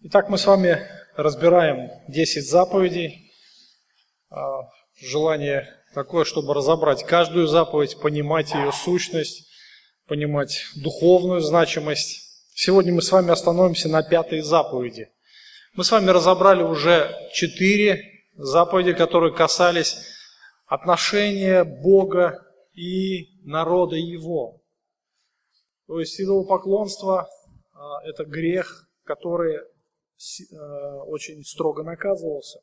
Итак, мы с вами разбираем 10 заповедей. Желание такое, чтобы разобрать каждую заповедь, понимать ее сущность, понимать духовную значимость. Сегодня мы с вами остановимся на 5 заповеди. Мы с вами разобрали уже 4 заповеди, которые касались отношения Бога и народа Его. То есть идолопоклонство – это грех, который очень строго наказывался.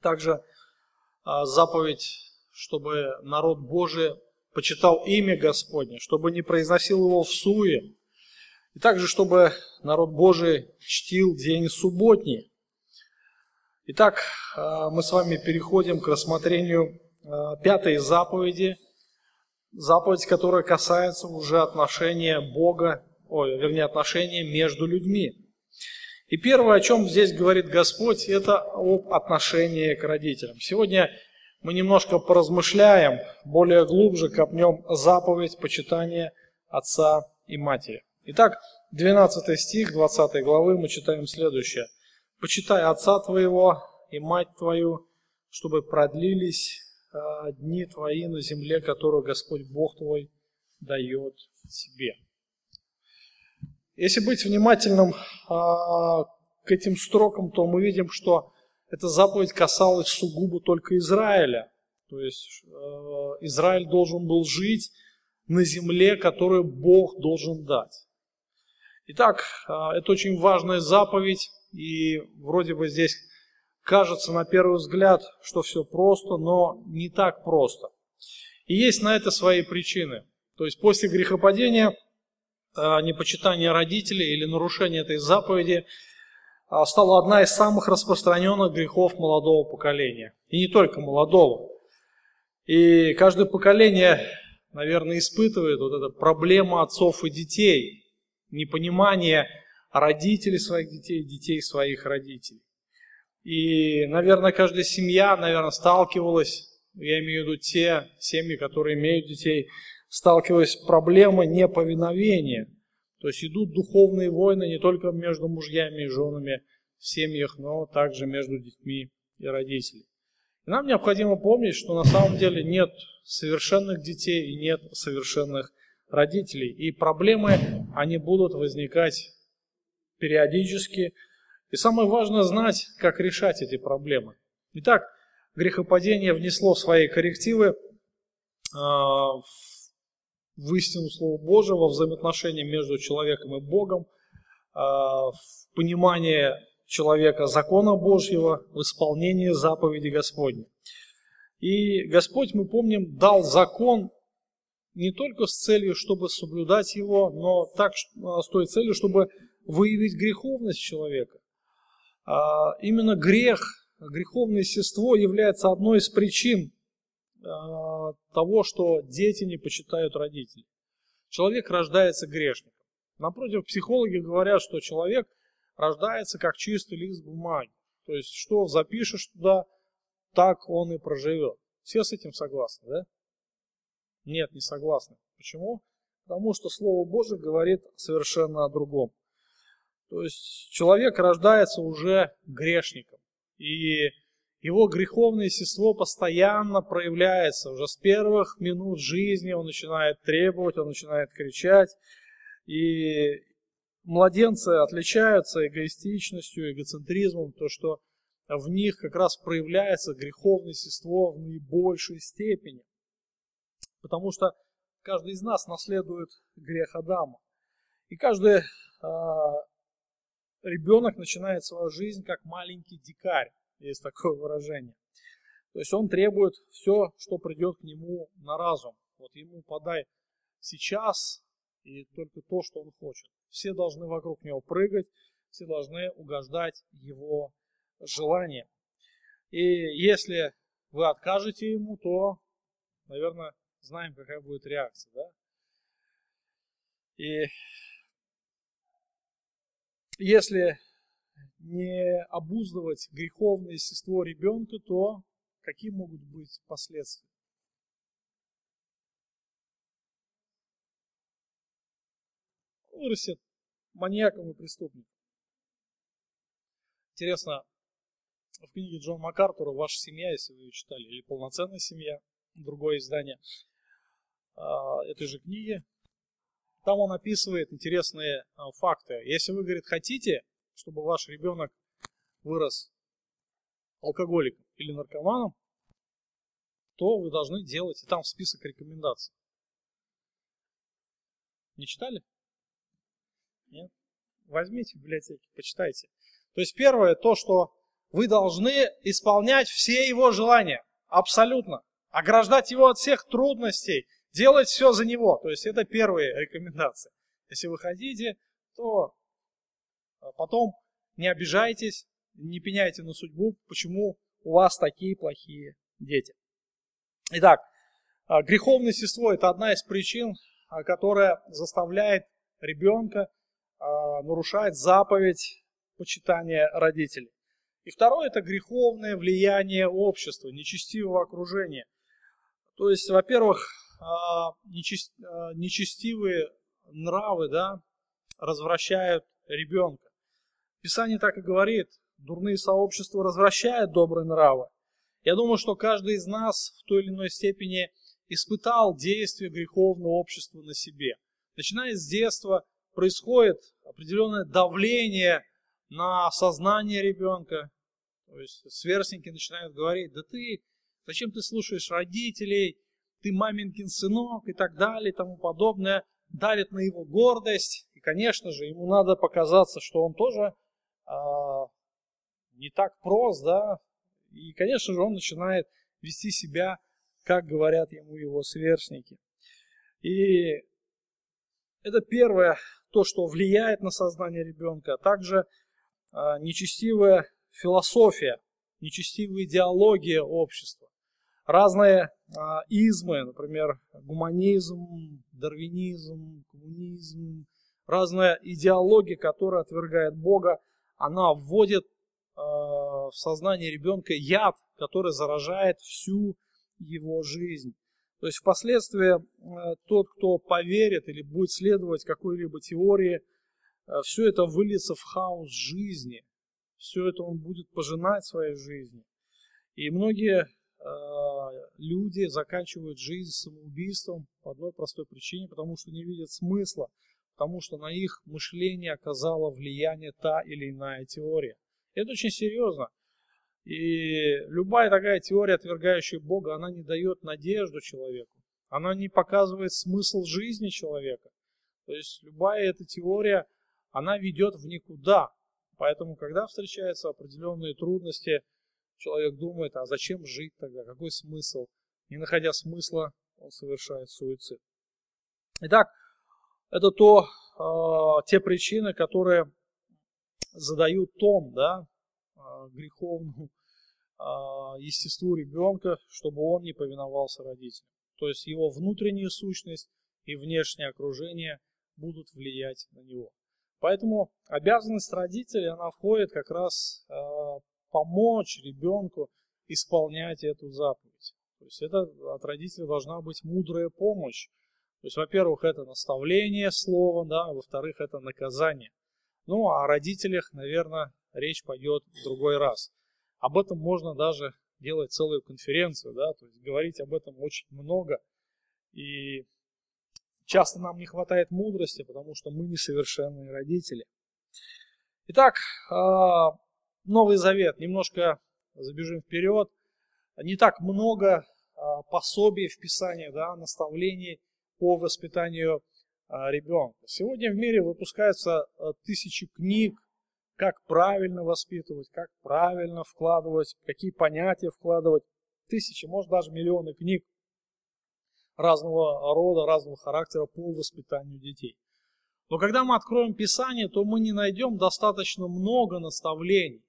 Также заповедь, чтобы народ Божий почитал имя Господне, чтобы не произносил его всуе, и также, чтобы народ Божий чтил день субботний. Итак, мы с вами переходим к рассмотрению 5 заповеди, заповедь, которая касается уже отношения Бога, отношения между людьми. И первое, о чем здесь говорит Господь, это об отношении к родителям. Сегодня мы немножко поразмышляем, более глубже копнем заповедь почитания отца и матери. Итак, 12 стих 20 главы мы читаем следующее. «Почитай отца твоего и мать твою, чтобы продлились дни твои на земле, которую Господь Бог твой дает тебе». Если быть внимательным к этим строкам, то мы видим, что эта заповедь касалась сугубо только Израиля. То есть Израиль должен был жить на земле, которую Бог должен дать. Итак, это очень важная заповедь, и вроде бы здесь кажется на первый взгляд, что все просто, но не так просто. И есть на это свои причины. То есть после грехопадения непочитание родителей или нарушение этой заповеди стало одна из самых распространенных грехов молодого поколения. И не только молодого. И каждое поколение, наверное, испытывает вот эту проблему отцов и детей, непонимание родителей своих детей, детей своих родителей. И, наверное, каждая семья, сталкивалась, я имею в виду те семьи, которые имеют детей, сталкиваясь с проблемой неповиновения. То есть идут духовные войны не только между мужьями и женами в семьях, но также между детьми и родителями. И нам необходимо помнить, что на самом деле нет совершенных детей и нет совершенных родителей. И проблемы, они будут возникать периодически. И самое важное знать, как решать эти проблемы. Итак, грехопадение внесло свои коррективы в истину Слова Божьего, во взаимоотношения между человеком и Богом, в понимании человека закона Божьего, в исполнении заповеди Господней. И Господь, мы помним, дал закон не только с целью, чтобы соблюдать его, но с той целью, чтобы выявить греховность человека. Именно грех, греховное естество является одной из причин того, что дети не почитают родителей. Человек рождается грешником. Напротив, психологи говорят, что человек рождается как чистый лист бумаги. То есть, что запишешь туда, так он и проживет. Все с этим согласны, да? Нет, не согласны. Почему? Потому что Слово Божие говорит совершенно о другом. То есть, человек рождается уже грешником. И его греховное естество постоянно проявляется. Уже с первых минут жизни он начинает требовать, он начинает кричать. И младенцы отличаются эгоистичностью, эгоцентризмом, то, что в них как раз проявляется греховное естество в наибольшей степени. Потому что каждый из нас наследует грех Адама. И каждый ребенок начинает свою жизнь как маленький дикарь. Есть такое выражение. То есть он требует все, что придет к нему на разум. Вот ему подай сейчас и только то, что он хочет. Все должны вокруг него прыгать, все должны угождать его желаниям. И если вы откажете ему, то, наверное, знаем, какая будет реакция, да? И если не обуздывать греховное естество ребенка, то какие могут быть последствия? Вырастет маньяком и преступником. Интересно, в книге Джона МакАртура «Ваша семья», если вы ее читали, или «Полноценная семья», другое издание этой же книги, там он описывает интересные факты. Если вы, говорит, хотите, чтобы ваш ребенок вырос алкоголиком или наркоманом, то вы должны делать, и там список рекомендаций. Не читали? Нет? Возьмите в библиотеке, почитайте. То есть первое, то, что вы должны исполнять все его желания, абсолютно, ограждать его от всех трудностей, делать все за него. То есть это первые рекомендации. Если вы хотите, то потом не обижайтесь, не пеняйте на судьбу, почему у вас такие плохие дети. Итак, греховность естества – это одна из причин, которая заставляет ребенка нарушать заповедь почитания родителей. И второе – это греховное влияние общества, нечестивого окружения. То есть, во-первых, нечестивые нравы, да, развращают ребенка. Писание так и говорит: дурные сообщества развращают добрые нравы. Я думаю, что каждый из нас в той или иной степени испытал действие греховного общества на себе. Начиная с детства происходит определенное давление на сознание ребенка. То есть сверстники начинают говорить: да ты, зачем ты слушаешь родителей, ты маменькин сынок, и так далее, и тому подобное. Давит на его гордость. И, конечно же, ему надо показаться, что он тоже не так прост, да. И, конечно же, он начинает вести себя, как говорят ему его сверстники. И это первое, то, что влияет на сознание ребенка, а также нечестивая философия, нечестивая идеология общества. Разные измы, например, гуманизм, дарвинизм, коммунизм, разная идеология, которая отвергает Бога, она вводит в сознание ребенка яд, который заражает всю его жизнь. То есть впоследствии тот, кто поверит или будет следовать какой-либо теории, все это выльется в хаос жизни, все это он будет пожинать в своей жизни. И многие люди заканчивают жизнь самоубийством по одной простой причине, потому что не видят смысла, потому что на их мышление оказало влияние та или иная теория. Это очень серьезно. И любая такая теория, отвергающая Бога, она не дает надежду человеку. Она не показывает смысл жизни человека. То есть любая эта теория, она ведет в никуда. Поэтому, когда встречаются определенные трудности, человек думает: а зачем жить тогда? Какой смысл? Не находя смысла, он совершает суицид. Итак, это те причины, которые задают тон, да, греховному естеству ребенка, чтобы он не повиновался родителям. То есть его внутренняя сущность и внешнее окружение будут влиять на него. Поэтому обязанность родителей, она входит как раз помочь ребенку исполнять эту заповедь. То есть это от родителей должна быть мудрая помощь. То есть, во-первых, это наставление слова, да, во-вторых, это наказание. Ну, о родителях, наверное, речь пойдет в другой раз. Об этом можно даже делать целую конференцию, да, то есть говорить об этом очень много. И часто нам не хватает мудрости, потому что мы несовершенные родители. Итак, Новый Завет. Немножко забежим вперед. Не так много пособий в Писании, да, наставлений по воспитанию ребенка. Сегодня в мире выпускаются тысячи книг, как правильно воспитывать, как правильно вкладывать, какие понятия вкладывать. Тысячи, может, даже миллионы книг разного рода, разного характера по воспитанию детей. Но когда мы откроем Писание, то мы не найдем достаточно много наставлений.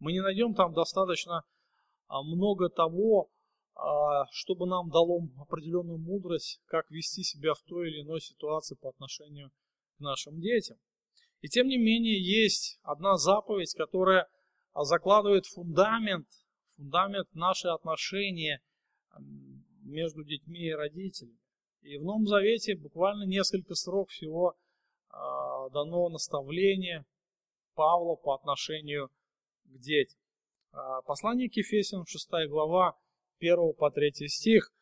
Мы не найдем там достаточно много того, чтобы нам дало определенную мудрость, как вести себя в той или иной ситуации по отношению к нашим детям. И тем не менее, есть одна заповедь, которая закладывает фундамент наших отношений между детьми и родителями. И в Новом Завете буквально несколько строк всего дано наставление Павла по отношению к детям. Послание к Ефесянам, 6 глава, 1 по 3 стих,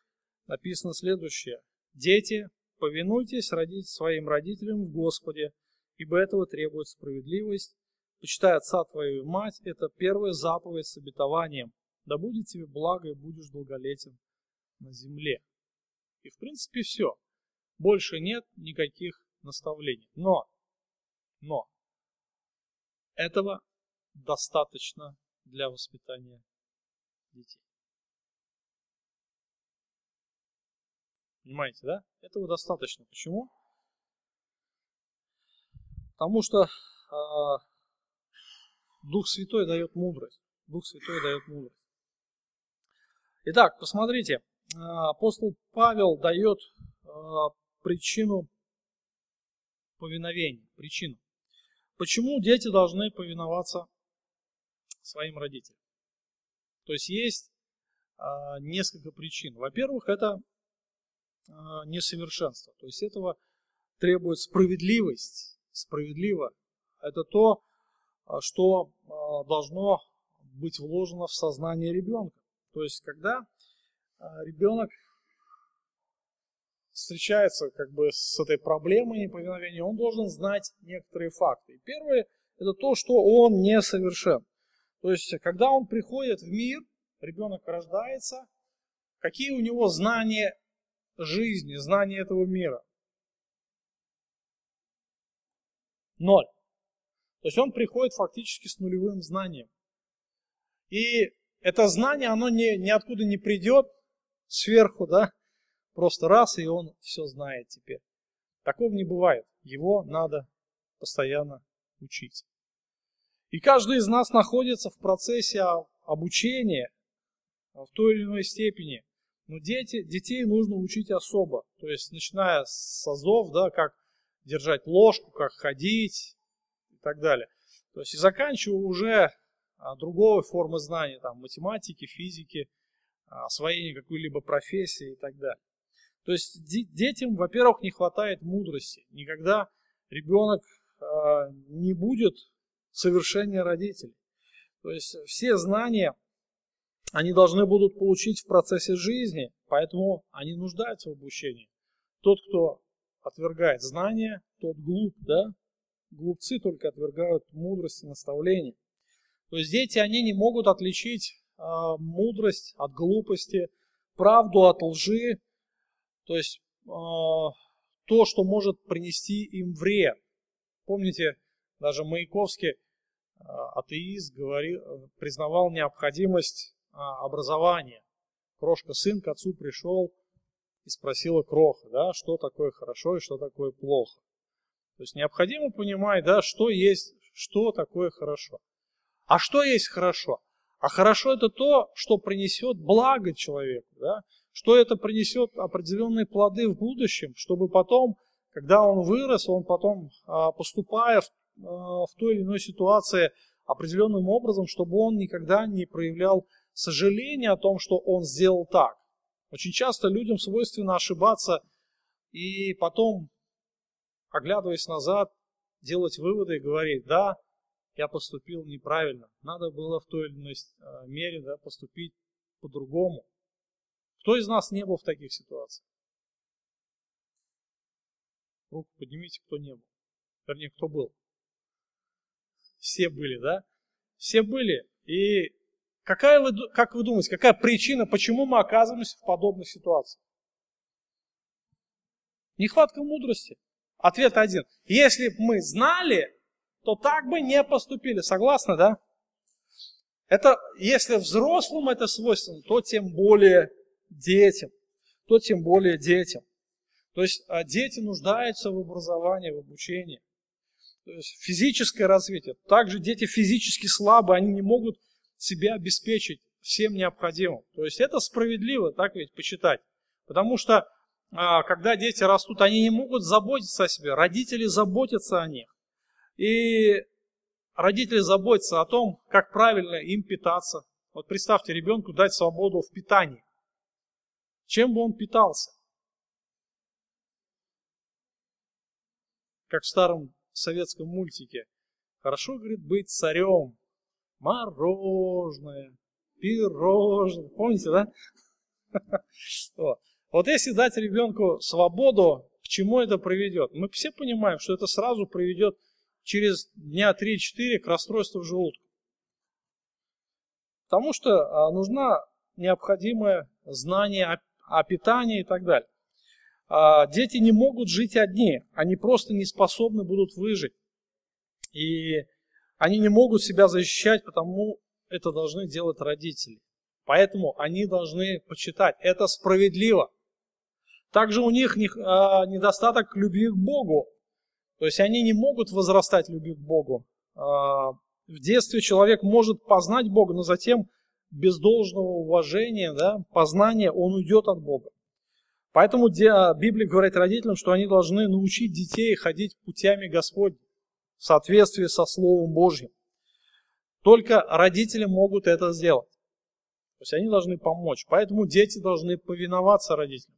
написано следующее. «Дети, повинуйтесь своим родителям в Господе, ибо этого требует справедливость. Почитай отца твою и мать, это первая заповедь с обетованием. Да будет тебе благо и будешь долголетен на земле». И в принципе все. Больше нет никаких наставлений. Но этого достаточно для воспитания детей. Понимаете, да? Этого достаточно. Почему? Потому что Дух Святой дает мудрость. Дух Святой дает мудрость. Итак, посмотрите, апостол Павел дает причину повиновения. Причину. Почему дети должны повиноваться своим родителям? То есть есть несколько причин. Во-первых, это несовершенство. То есть этого требует справедливость. Справедливо. Это то, что должно быть вложено в сознание ребенка. То есть, когда ребенок встречается как бы с этой проблемой неповиновения, он должен знать некоторые факты. И первое – это то, что он несовершен. То есть, когда он приходит в мир, ребенок рождается, какие у него знания жизни, знания этого мира? 0. То есть он приходит фактически с нулевым знанием. И это знание, оно ниоткуда не придет сверху, да? Просто раз, и он все знает теперь. Такого не бывает. Его надо постоянно учить. И каждый из нас находится в процессе обучения в той или иной степени. Но детей нужно учить особо. То есть начиная с азов, да, как держать ложку, как ходить, и так далее. То есть и заканчивая уже другой формы знаний, там, математики, физики, освоение какой-либо профессии и так далее. То есть детям, во-первых, не хватает мудрости. Никогда ребенок не будет совершеннее родителей. То есть все знания они должны будут получить в процессе жизни, поэтому они нуждаются в обучении. Тот, кто отвергает знания, тот глуп, да? Глупцы только отвергают мудрость и наставление. То есть дети, они не могут отличить мудрость от глупости, правду от лжи, то есть то, что может принести им вред. Помните, даже Маяковский, атеист, признавал необходимость образования. Крошка-сын к отцу пришел и спросила кроха, да, что такое хорошо и что такое плохо. То есть необходимо понимать, да, что есть, что такое хорошо. А что есть хорошо? А хорошо это то, что принесет благо человеку, да? Что это принесет определенные плоды в будущем, чтобы потом, когда он вырос, он потом, поступая в той или иной ситуации определенным образом, чтобы он никогда не проявлял сожаления о том, что он сделал так. Очень часто людям свойственно ошибаться и потом, оглядываясь назад, делать выводы и говорить, да, я поступил неправильно, надо было в той или иной мере, да, поступить по-другому. Кто из нас не был в таких ситуациях? Руку поднимите, кто не был. Вернее, кто был. Все были, да? Все были. И как вы думаете, какая причина, почему мы оказываемся в подобных ситуациях? Нехватка мудрости. Ответ один. Если бы мы знали, то так бы не поступили. Согласны, да? Это, если взрослым это свойственно, то тем более детям. То тем более детям. То есть дети нуждаются в образовании, в обучении. То есть физическое развитие. Также дети физически слабы, они не могут себя обеспечить всем необходимым. То есть это справедливо, так ведь, почитать. Потому что когда дети растут, они не могут заботиться о себе. Родители заботятся о них. И родители заботятся о том, как правильно им питаться. Вот представьте, ребенку дать свободу в питании. Чем бы он питался? Как в старом советском мультике. Хорошо, говорит, быть царем. мороженое, пирожное. Помните, да? Вот если дать ребенку свободу, к чему это приведет? Мы все понимаем, что это сразу приведет через дня 3-4 к расстройству желудка. Потому что нужно необходимое знание о питании и так далее. Дети не могут жить одни, они просто не способны будут выжить. И они не могут себя защищать, потому это должны делать родители. Поэтому они должны почитать. Это справедливо. Также у них недостаток любви к Богу. То есть они не могут возрастать в любви к Богу. В детстве человек может познать Бога, но затем без должного уважения, познания он уйдет от Бога. Поэтому Библия говорит родителям, что они должны научить детей ходить путями Господь в соответствии со Словом Божьим. Только родители могут это сделать. То есть они должны помочь. Поэтому дети должны повиноваться родителям.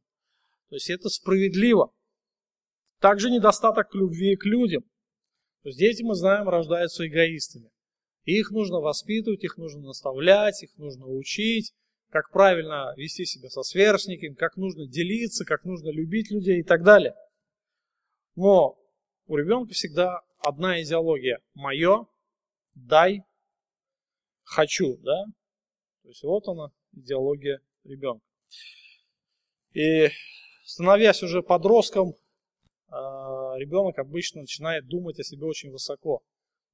То есть это справедливо. Также недостаток любви к людям. То есть дети, мы знаем, рождаются эгоистами. Их нужно воспитывать, их нужно наставлять, их нужно учить, как правильно вести себя со сверстниками, как нужно делиться, как нужно любить людей и так далее. Но у ребенка всегда одна идеология. Мое, дай, хочу. Да? То есть вот она, идеология ребенка. И становясь уже подростком, ребенок обычно начинает думать о себе очень высоко.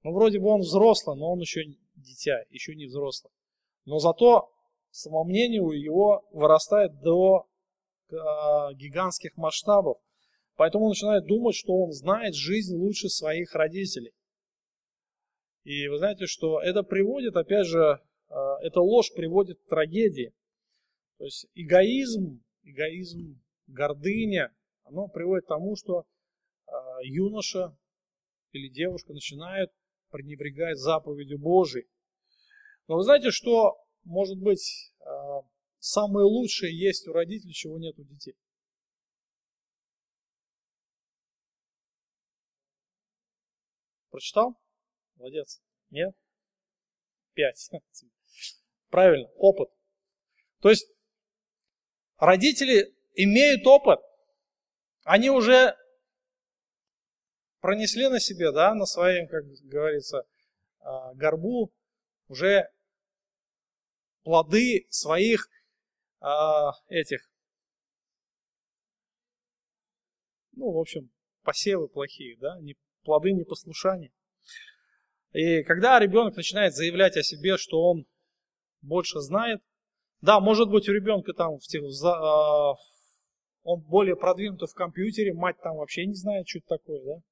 Ну, вроде бы он взрослый, но он еще дитя, еще не взрослый. Но зато самомнение у его вырастает до гигантских масштабов. Поэтому он начинает думать, что он знает жизнь лучше своих родителей. И вы знаете, что это приводит, опять же, эта ложь приводит к трагедии. То есть эгоизм, гордыня, оно приводит к тому, что юноша или девушка начинают пренебрегать заповедью Божией. Но вы знаете, что, может быть, самое лучшее есть у родителей, чего нет у детей? Прочитал? Молодец. Нет? 5. Правильно, опыт. То есть родители имеют опыт. Они уже пронесли на себе, на своем, как говорится, горбу уже плоды своих посевы плохие, плоды непослушания. И когда ребенок начинает заявлять о себе, что он больше знает, может быть, у ребенка он более продвинутый в компьютере, мать там вообще не знает, что это такое,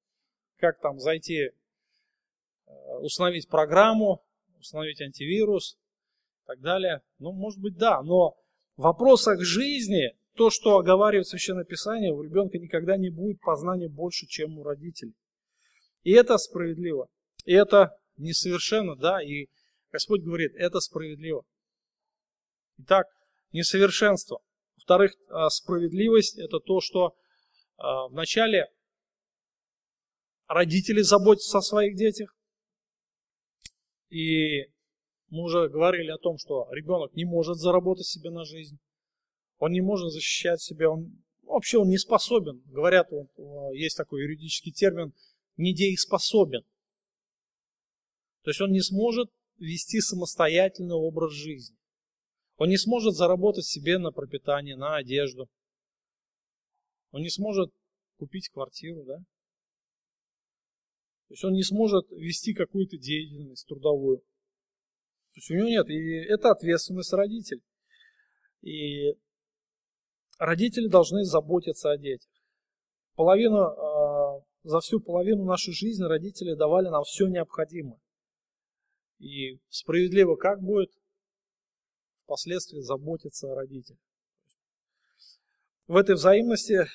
как там зайти, установить программу, установить антивирус и так далее. Может быть, но в вопросах жизни то, что оговаривает Священное Писание, у ребенка никогда не будет познания больше, чем у родителей. И это справедливо. И это несовершенно, и Господь говорит, это справедливо. Итак, несовершенство. Во-вторых, справедливость – это то, что вначале родители заботятся о своих детях. И мы уже говорили о том, что ребенок не может заработать себе на жизнь. Он не может защищать себя. Он не способен. Говорят, есть такой юридический термин – недееспособен. То есть он не сможет вести самостоятельный образ жизни. Он не сможет заработать себе на пропитание, на одежду. Он не сможет купить квартиру, То есть он не сможет вести какую-то деятельность трудовую. То есть у него нет. И это ответственность родителей. И родители должны заботиться о детях. За всю половину нашей жизни родители давали нам все необходимое. И справедливо как будет впоследствии заботиться о родителях. В этой взаимности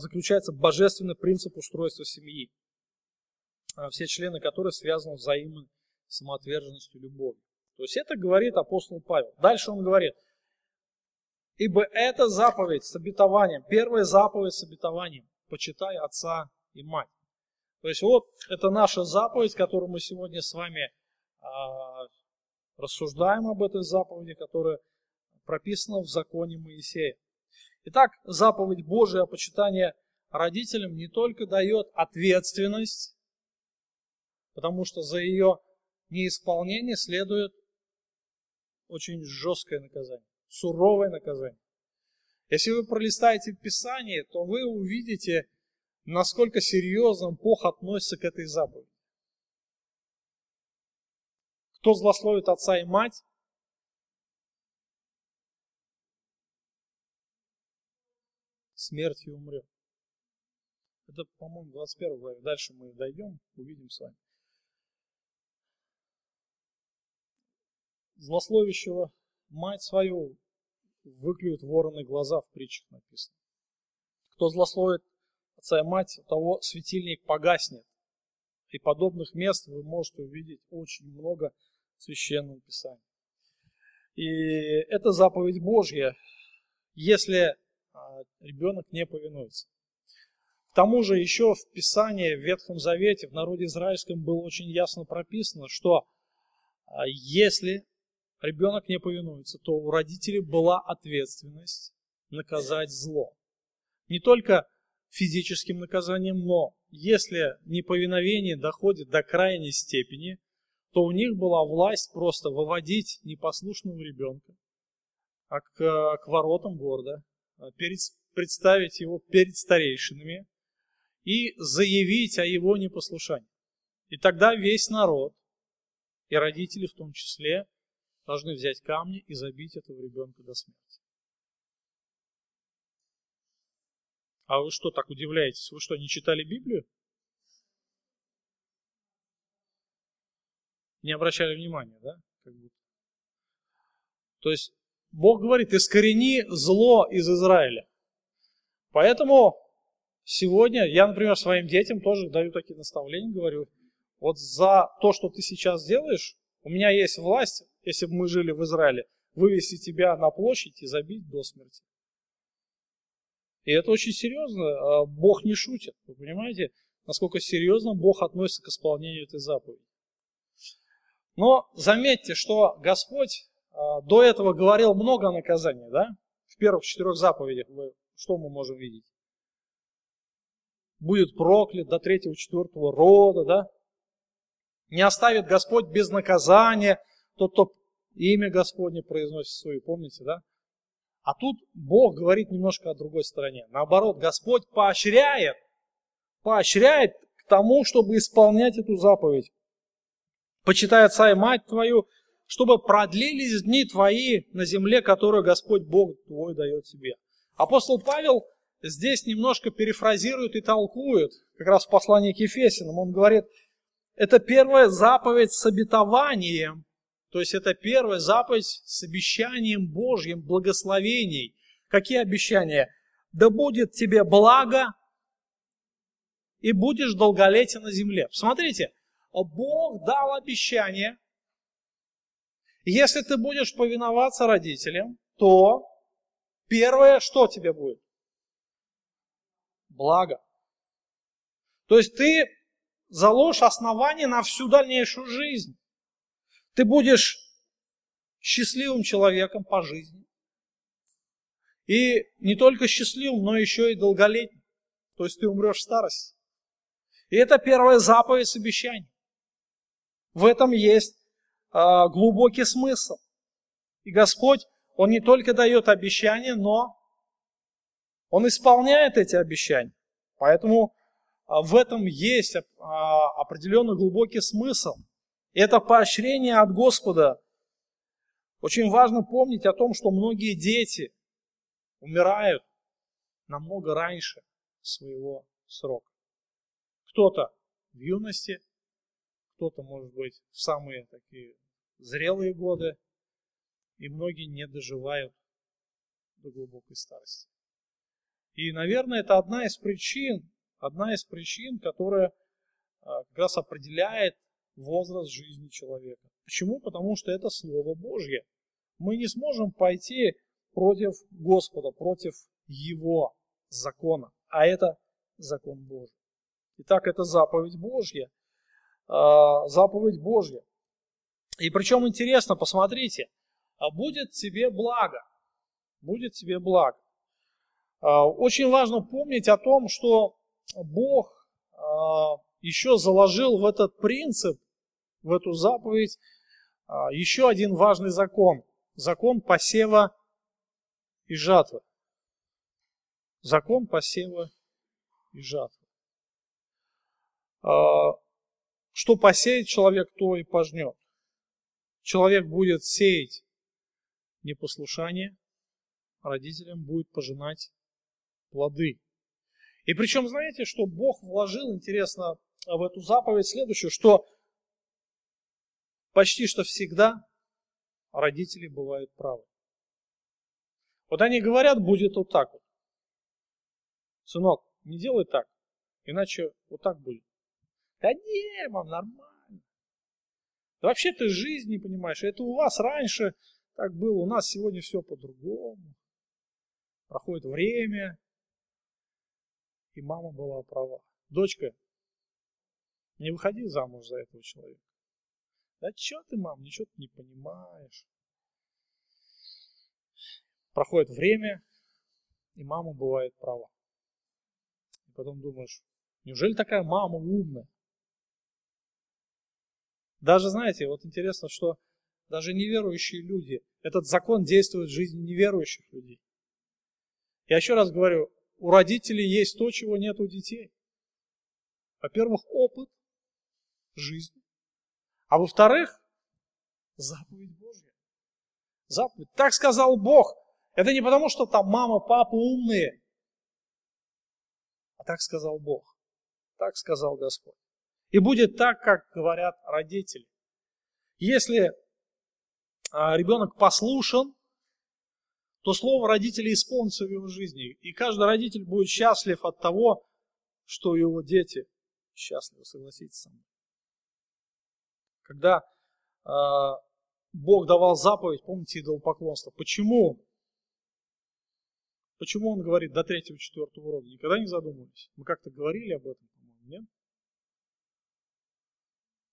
заключается божественный принцип устройства семьи, все члены которой связаны взаимной самоотверженностью и любовью. То есть это говорит апостол Павел. Дальше он говорит: ибо это заповедь с обетованием, первая заповедь с обетованием, почитай отца и мать. То есть вот это наша заповедь, которую мы сегодня с вами рассуждаем об этой заповеди, которая прописана в законе Моисея. Итак, заповедь Божия о почитании родителям не только дает ответственность, потому что за ее неисполнение следует очень жесткое наказание, суровое наказание. Если вы пролистаете Писание, то вы увидите, насколько серьезно Бог относится к этой заповеди. Кто злословит отца и мать? Смертью умрет. Это, по-моему, 21 глава. Дальше мы дойдем, увидим с вами. Злословящего мать свою выклюют вороны глаза, в притчах написано. Кто злословит отца и мать, у того светильник погаснет. И подобных мест вы можете увидеть очень много в Священном Писании. И это заповедь Божья, если ребенок не повинуется. К тому же еще в Писании, в Ветхом Завете, в народе израильском было очень ясно прописано, что если ребенок не повинуется, то у родителей была ответственность наказать зло. Не только физическим наказанием, но если неповиновение доходит до крайней степени, то у них была власть просто выводить непослушного ребенка к воротам города, представить его перед старейшинами и заявить о его непослушании. И тогда весь народ, и родители в том числе, должны взять камни и забить этого ребенка до смерти. А вы что, так удивляетесь? Вы что, не читали Библию? Не обращали внимания, да? Как будто. То есть Бог говорит, искорени зло из Израиля. Поэтому сегодня я, например, своим детям тоже даю такие наставления, говорю, вот за то, что ты сейчас делаешь, у меня есть власть, если бы мы жили в Израиле, вывести тебя на площадь и забить до смерти. И это очень серьезно. Бог не шутит. Вы понимаете, насколько серьезно Бог относится к исполнению этой заповеди. Но заметьте, что Господь до этого говорил много о наказании, да? В первых 4 заповедях что мы можем видеть? Будет проклят до 3-4 рода, да? Не оставит Господь без наказания тот, кто имя Господне произносит свое, помните, да? А тут Бог говорит немножко о другой стороне. Наоборот, Господь поощряет к тому, чтобы исполнять эту заповедь. «Почитай отца и мать твою, чтобы продлились дни твои на земле, которую Господь Бог твой дает тебе». Апостол Павел здесь немножко перефразирует и толкует, как раз в послании к Ефесянам. Он говорит, это первая заповедь с обетованием. То есть это первая заповедь с обещанием Божьим, благословений. Какие обещания? Да будет тебе благо, и будешь долголетен на земле. Смотрите, Бог дал обещание. Если ты будешь повиноваться родителям, то первое, что тебе будет? Благо. То есть ты заложишь основание на всю дальнейшую жизнь. Ты будешь счастливым человеком по жизни. И не только счастливым, но еще и долголетним. То есть ты умрешь в старости. И это первая заповедь с обещанием. В этом есть глубокий смысл. И Господь, Он не только дает обещания, но Он исполняет эти обещания. Поэтому в этом есть определенно глубокий смысл. Это поощрение от Господа. Очень важно помнить о том, что многие дети умирают намного раньше своего срока. Кто-то в юности, кто-то, может быть, в самые такие зрелые годы, и многие не доживают до глубокой старости. И, наверное, это одна из причин, которая как раз определяет возраст жизни человека. Почему? Потому что это Слово Божье. Мы не сможем пойти против Господа, против Его закона. А это закон Божий. Итак, это заповедь Божья. И причем интересно, посмотрите, будет тебе благо. Будет тебе благо. Очень важно помнить о том, что Бог еще заложил в этот принцип, в эту заповедь, еще один важный закон. Закон посева и жатвы. Закон посева и жатвы. Что посеет человек, то и пожнет. Человек будет сеять непослушание, родителям будет пожинать плоды. И причем, знаете, что Бог вложил, интересно, в эту заповедь следующее, что почти что всегда родители бывают правы. Вот они говорят, будет вот так вот. Сынок, не делай так, иначе вот так будет. Да не, мам, нормально. Да вообще ты жизнь не понимаешь. Это у вас раньше так было, у нас сегодня все по-другому. Проходит время, и мама была права. Дочка, не выходи замуж за этого человека. Да что ты, мам, ничего ты не понимаешь. Проходит время, и мама бывает права. И потом думаешь, неужели такая мама умная? Даже, знаете, вот интересно, что даже неверующие люди, этот закон действует в жизни неверующих людей. Я еще раз говорю, у родителей есть то, чего нет у детей. Во-первых, опыт жизни. А во-вторых, заповедь Божья. Заповедь. Так сказал Бог. Это не потому, что там мама, папа умные. А так сказал Бог. Так сказал Господь. И будет так, как говорят родители. Если ребенок послушен, то слово родителей исполнится в его жизни. И каждый родитель будет счастлив от того, что его дети счастливы, согласитесь со мной. Когда Бог давал заповедь, помните, идолопоклонство. Почему? Почему он говорит до 3-4 рода? Никогда не задумывались. Мы как-то говорили об этом, по-моему, нет?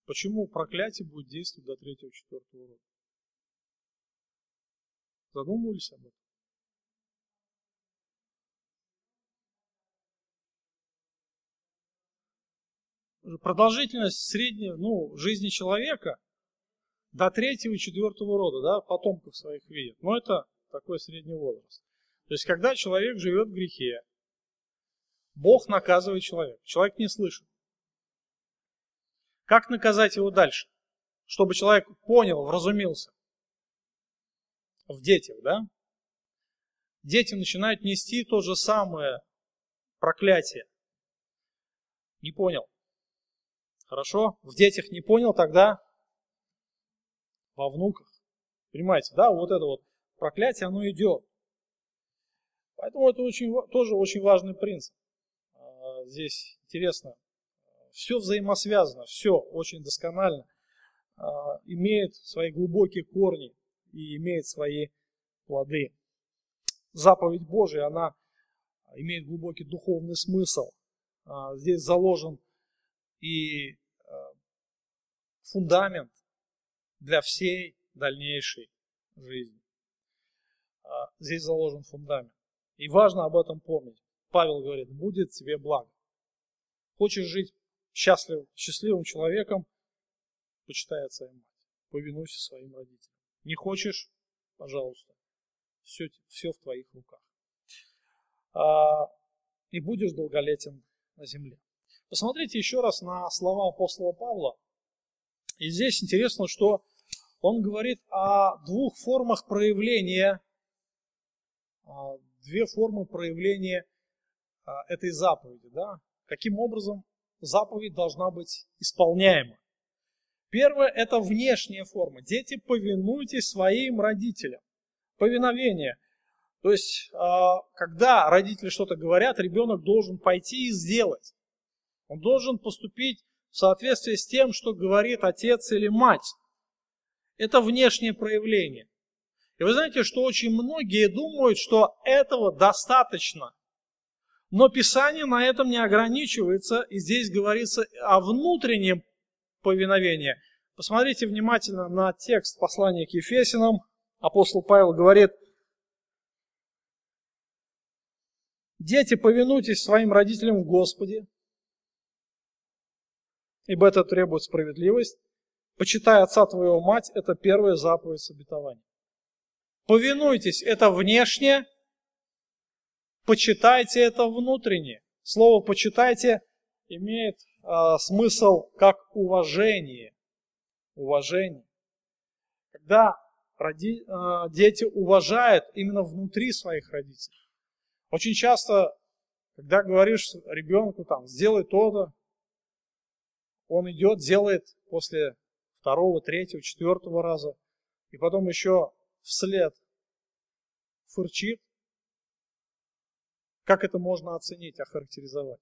Почему проклятие будет действовать до 3-4 рода? Задумывались об этом? Продолжительность средней, жизни человека до 3-4 рода, да, потомков своих видит. Но это такой средний возраст. То есть, когда человек живет в грехе, Бог наказывает человека. Человек не слышит. Как наказать его дальше? Чтобы человек понял, вразумился. В детях, да? Дети начинают нести то же самое проклятие. Не понял. Хорошо? В детях не понял, тогда во внуках. Понимаете, да? Вот это вот проклятие, оно идет. Поэтому это тоже очень важный принцип. Здесь интересно. Все взаимосвязано, все очень досконально. Имеет свои глубокие корни и имеет свои плоды. Заповедь Божия, она имеет глубокий духовный смысл. Здесь заложен и фундамент для всей дальнейшей жизни. Здесь заложен фундамент. И важно об этом помнить. Павел говорит, будет тебе благо. Хочешь жить счастливым человеком, почитай отца и мать, повинуйся своим родителям. Не хочешь, пожалуйста, все в твоих руках. И будешь долголетен на земле. Посмотрите еще раз на слова апостола Павла. И здесь интересно, что он говорит о двух формах проявления, две формы проявления этой заповеди. Да? Каким образом заповедь должна быть исполняема? Первое – это внешняя форма. Дети, повинуйтесь своим родителям. Повиновение. То есть, когда родители что-то говорят, ребенок должен пойти и сделать. Он должен поступить в соответствии с тем, что говорит отец или мать. Это внешнее проявление. И вы знаете, что очень многие думают, что этого достаточно. Но Писание на этом не ограничивается. И здесь говорится о внутреннем повиновении. Посмотрите внимательно на текст послания к Ефесянам. Апостол Павел говорит: «Дети, повинуйтесь своим родителям в Господе, ибо это требует справедливость. Почитай отца твоего мать» – это первая заповедь с обетованием. Повинуйтесь – это внешне, почитайте – это внутренне. Слово «почитайте» имеет смысл как уважение. Уважение. Когда дети уважают именно внутри своих родителей. Очень часто, когда говоришь ребенку, там, сделай то-то, он идет, делает после второго, третьего, четвертого раза, и потом еще вслед фырчит. Как это можно оценить, охарактеризовать?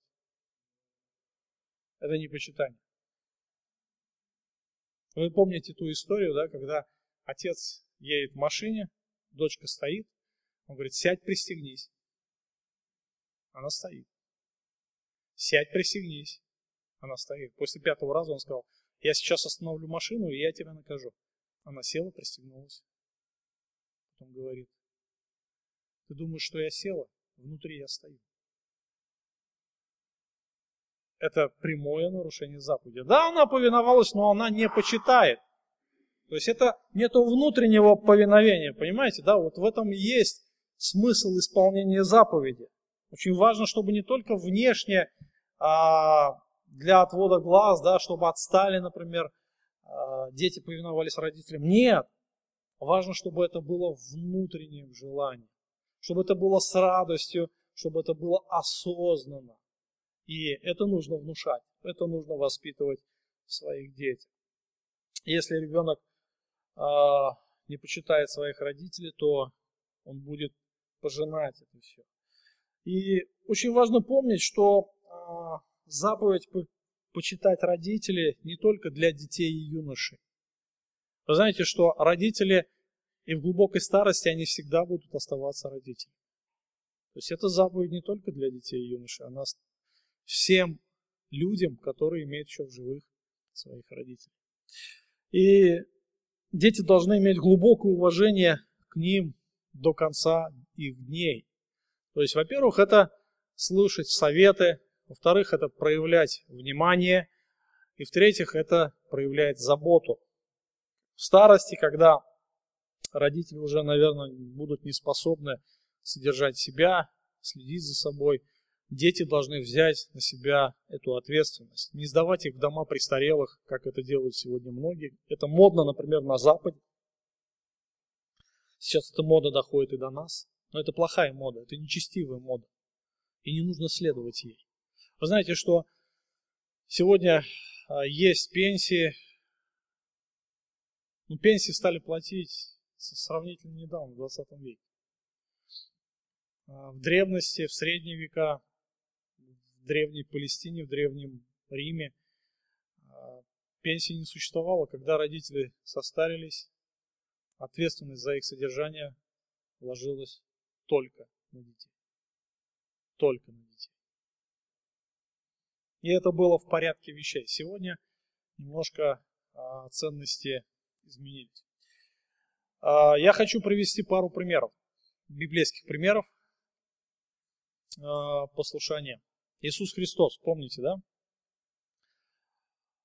Это не почитание. Вы помните ту историю, да, когда отец едет в машине, дочка стоит, он говорит: сядь, пристегнись. Она стоит. Сядь, пристегнись. Она стоит. После пятого раза он сказал: я сейчас остановлю машину, и я тебя накажу. Она села, пристегнулась. Потом говорит: ты думаешь, что я села? Внутри я стою. Это прямое нарушение заповеди. Да, она повиновалась, но она не почитает. То есть это нету внутреннего повиновения, понимаете? Да, вот в этом есть смысл исполнения заповеди. Очень важно, чтобы не только внешне для отвода глаз, да, чтобы отстали, например, дети повиновались родителям. Нет, важно, чтобы это было внутренним желанием. Чтобы это было с радостью, чтобы это было осознанно. И это нужно внушать, это нужно воспитывать в своих детях. Если ребенок не почитает своих родителей, то он будет пожинать это все. И очень важно помнить, что заповедь почитать родителей не только для детей и юношей. Вы знаете, что родители... И в глубокой старости они всегда будут оставаться родителями. То есть это заповедь не только для детей и юношей, она всем людям, которые имеют еще в живых своих родителей. И дети должны иметь глубокое уважение к ним до конца их дней. То есть, во-первых, это слушать советы, во-вторых, это проявлять внимание, и в-третьих, это проявлять заботу. В старости, когда родители уже, наверное, будут не способны содержать себя, следить за собой. Дети должны взять на себя эту ответственность. Не сдавать их в дома престарелых, как это делают сегодня многие. Это модно, например, на Западе. Сейчас эта мода доходит и до нас. Но это плохая мода, это нечестивая мода. И не нужно следовать ей. Вы знаете, что сегодня есть пенсии. Но пенсии стали платить сравнительно недавно, в 20 веке. В древности, в средние века, в древней Палестине, в древнем Риме пенсии не существовало. Когда родители состарились, ответственность за их содержание ложилась только на детей. Только на детей. И это было в порядке вещей. Сегодня немножко ценности изменились. Я хочу привести пару примеров, библейских примеров послушания. Иисус Христос, помните, да?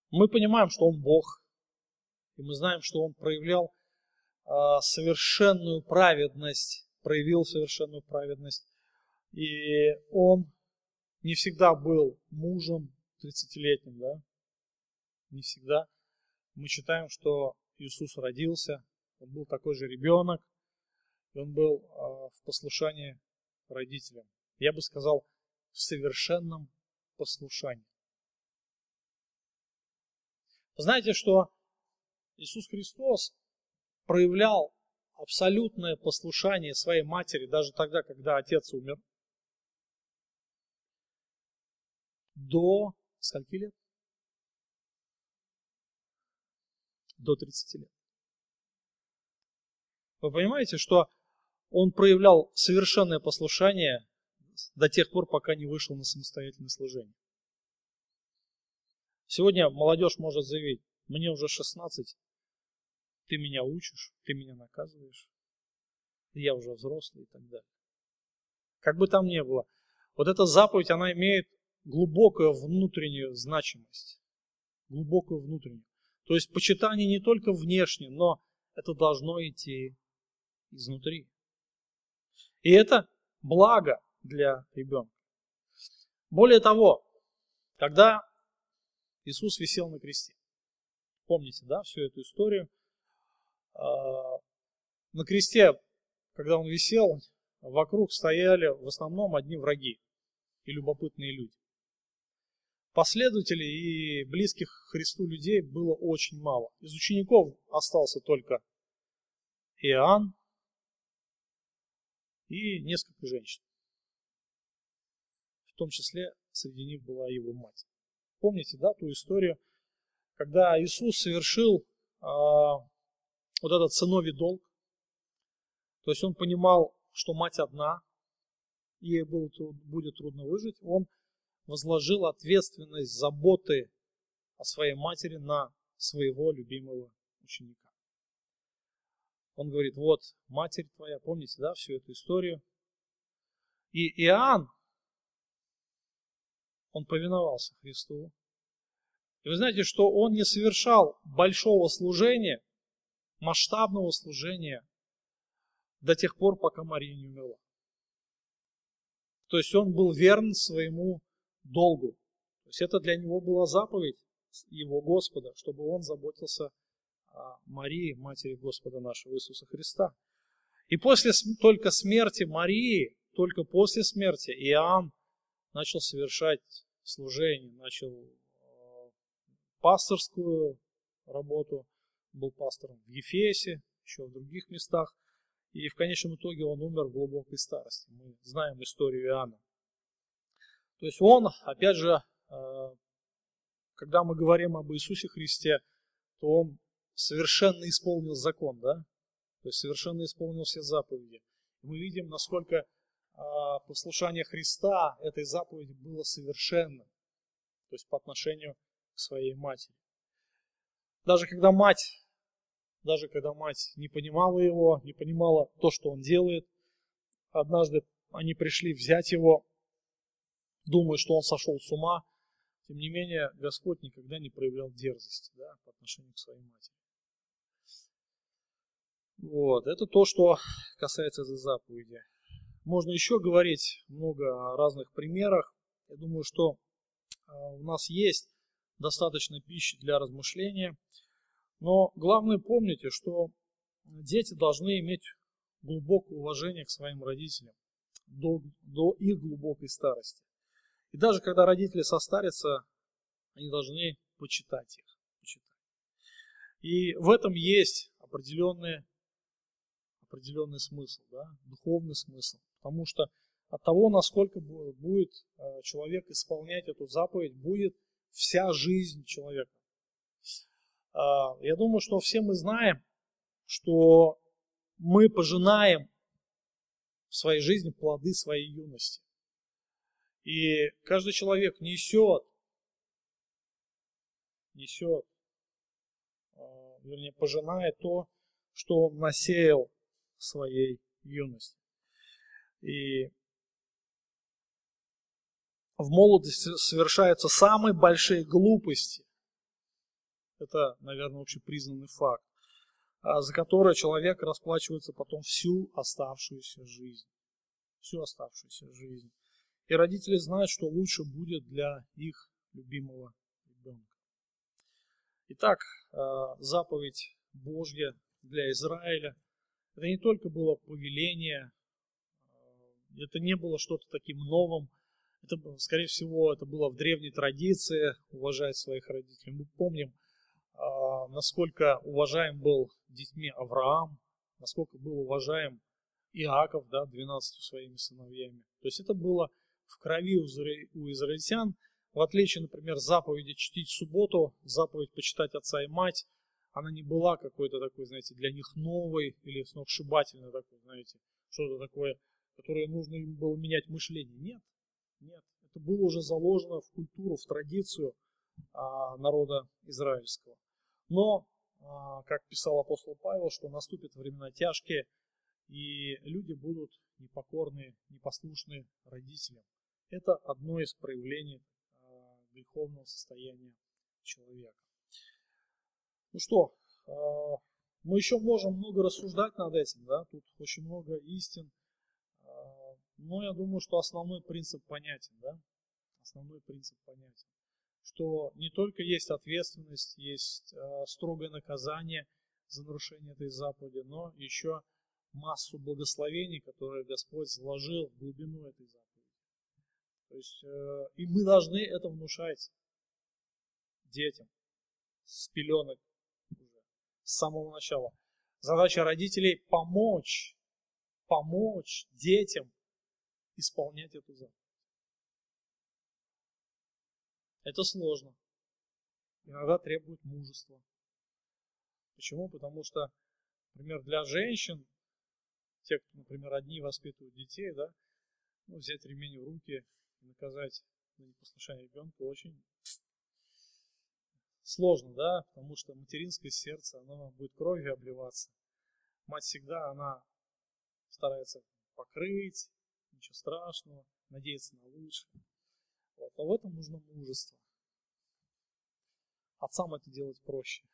Мы понимаем, что Он Бог, и мы знаем, что Он проявлял совершенную праведность, проявил совершенную праведность, и Он не всегда был мужем 30-летним, да? Не всегда. Мы читаем, что Иисус родился, Он был такой же ребенок, и он был в послушании родителям. Я бы сказал, в совершенном послушании. Знаете, что Иисус Христос проявлял абсолютное послушание своей матери, даже тогда, когда отец умер. До скольки лет? До 30 лет. Вы понимаете, что он проявлял совершенное послушание до тех пор, пока не вышел на самостоятельное служение. Сегодня молодежь может заявить: Мне уже 16, ты меня учишь, ты меня наказываешь, я уже взрослый и так далее. Как бы там ни было, вот эта заповедь, она имеет глубокую внутреннюю значимость. Глубокую внутреннюю. То есть почитание не только внешне, но это должно идти изнутри. И это благо для ребенка. Более того, когда Иисус висел на кресте, помните, да, всю эту историю, на кресте, когда он висел, вокруг стояли в основном одни враги и любопытные люди. Последователей и близких к Христу людей было очень мало. Из учеников остался только Иоанн и несколько женщин. В том числе среди них была его мать. Помните, да, ту историю, когда Иисус совершил вот этот сыновий долг. То есть он понимал, что мать одна, ей будет трудно выжить. Он возложил ответственность заботы о своей матери на своего любимого ученика. Он говорит, вот матерь твоя, помните, да, всю эту историю. И Иоанн, он повиновался Христу. И вы знаете, что он не совершал большого служения, масштабного служения до тех пор, пока Мария не умерла. То есть он был верен своему долгу. То есть это для него была заповедь его Господа, чтобы он заботился о Марии, матери Господа нашего Иисуса Христа. И после только смерти Марии, только после смерти Иоанн начал совершать служение, начал пасторскую работу, был пастором в Ефесе, еще в других местах. И в конечном итоге он умер в глубокой старости. Мы знаем историю Иоанна. То есть он, опять же, когда мы говорим об Иисусе Христе, то он совершенно исполнил закон, да? То есть совершенно исполнил все заповеди. Мы видим, насколько послушание Христа этой заповеди было совершенно, то есть по отношению к своей матери. Даже когда мать не понимала его, не понимала то, что он делает, однажды они пришли взять его, думая, что он сошел с ума. Тем не менее, Господь никогда не проявлял дерзости, да, по отношению к своей матери. Вот. Это то, что касается этой заповеди. Можно еще говорить много о разных примерах. Я думаю, что у нас есть достаточно пищи для размышления. Но главное, помните, что дети должны иметь глубокое уважение к своим родителям до их глубокой старости. И даже когда родители состарятся, они должны почитать их. И в этом есть определенный смысл, да, духовный смысл. Потому что от того, насколько будет человек исполнять эту заповедь, будет вся жизнь человека. Я думаю, что все мы знаем, что мы пожинаем в своей жизни плоды своей юности. И каждый человек пожинает то, что он насеял в своей юности. И в молодости совершаются самые большие глупости. Это, наверное, общепризнанный факт, за который человек расплачивается потом всю оставшуюся жизнь. И родители знают, что лучше будет для их любимого ребенка. Итак, заповедь Божья для Израиля. Это не только было повеление, это не было что-то таким новым. Это, скорее всего, это было в древней традиции уважать своих родителей. Мы помним, насколько уважаем был детьми Авраам, насколько был уважаем Иаков, да, 12 своими сыновьями. То есть это было в крови у израильтян, в отличие, например, заповеди чтить субботу, заповедь почитать отца и мать, она не была какой-то такой, знаете, для них новой или сногсшибательной такой, знаете, что-то такое, которое нужно им было менять мышление. Нет, это было уже заложено в культуру, в традицию народа израильского. Но, как писал апостол Павел, что наступят времена тяжкие, и люди будут непокорны, непослушны родителям. Это одно из проявлений греховного состояния человека. Ну что, мы еще можем много рассуждать над этим, да? Тут очень много истин. Но я думаю, что основной принцип понятен, да? Основной принцип понятен. Что не только есть ответственность, есть строгое наказание за нарушение этой заповеди, но еще массу благословений, которые Господь заложил в глубину этой заповеди. То есть, и мы должны это внушать детям с пеленок уже, с самого начала. Задача родителей – помочь детям исполнять эту заповедь. Это сложно. Иногда требует мужества. Почему? Потому что, например, для женщин, те, кто, например, одни воспитывают детей, да, ну, взять ремень в руки и наказать за непослушание ребенка очень сложно, да, потому что материнское сердце, оно будет кровью обливаться. Мать всегда, она старается покрыть, ничего страшного, надеяться на лучшее. Вот. А в этом нужно мужество. Отцам это делать проще.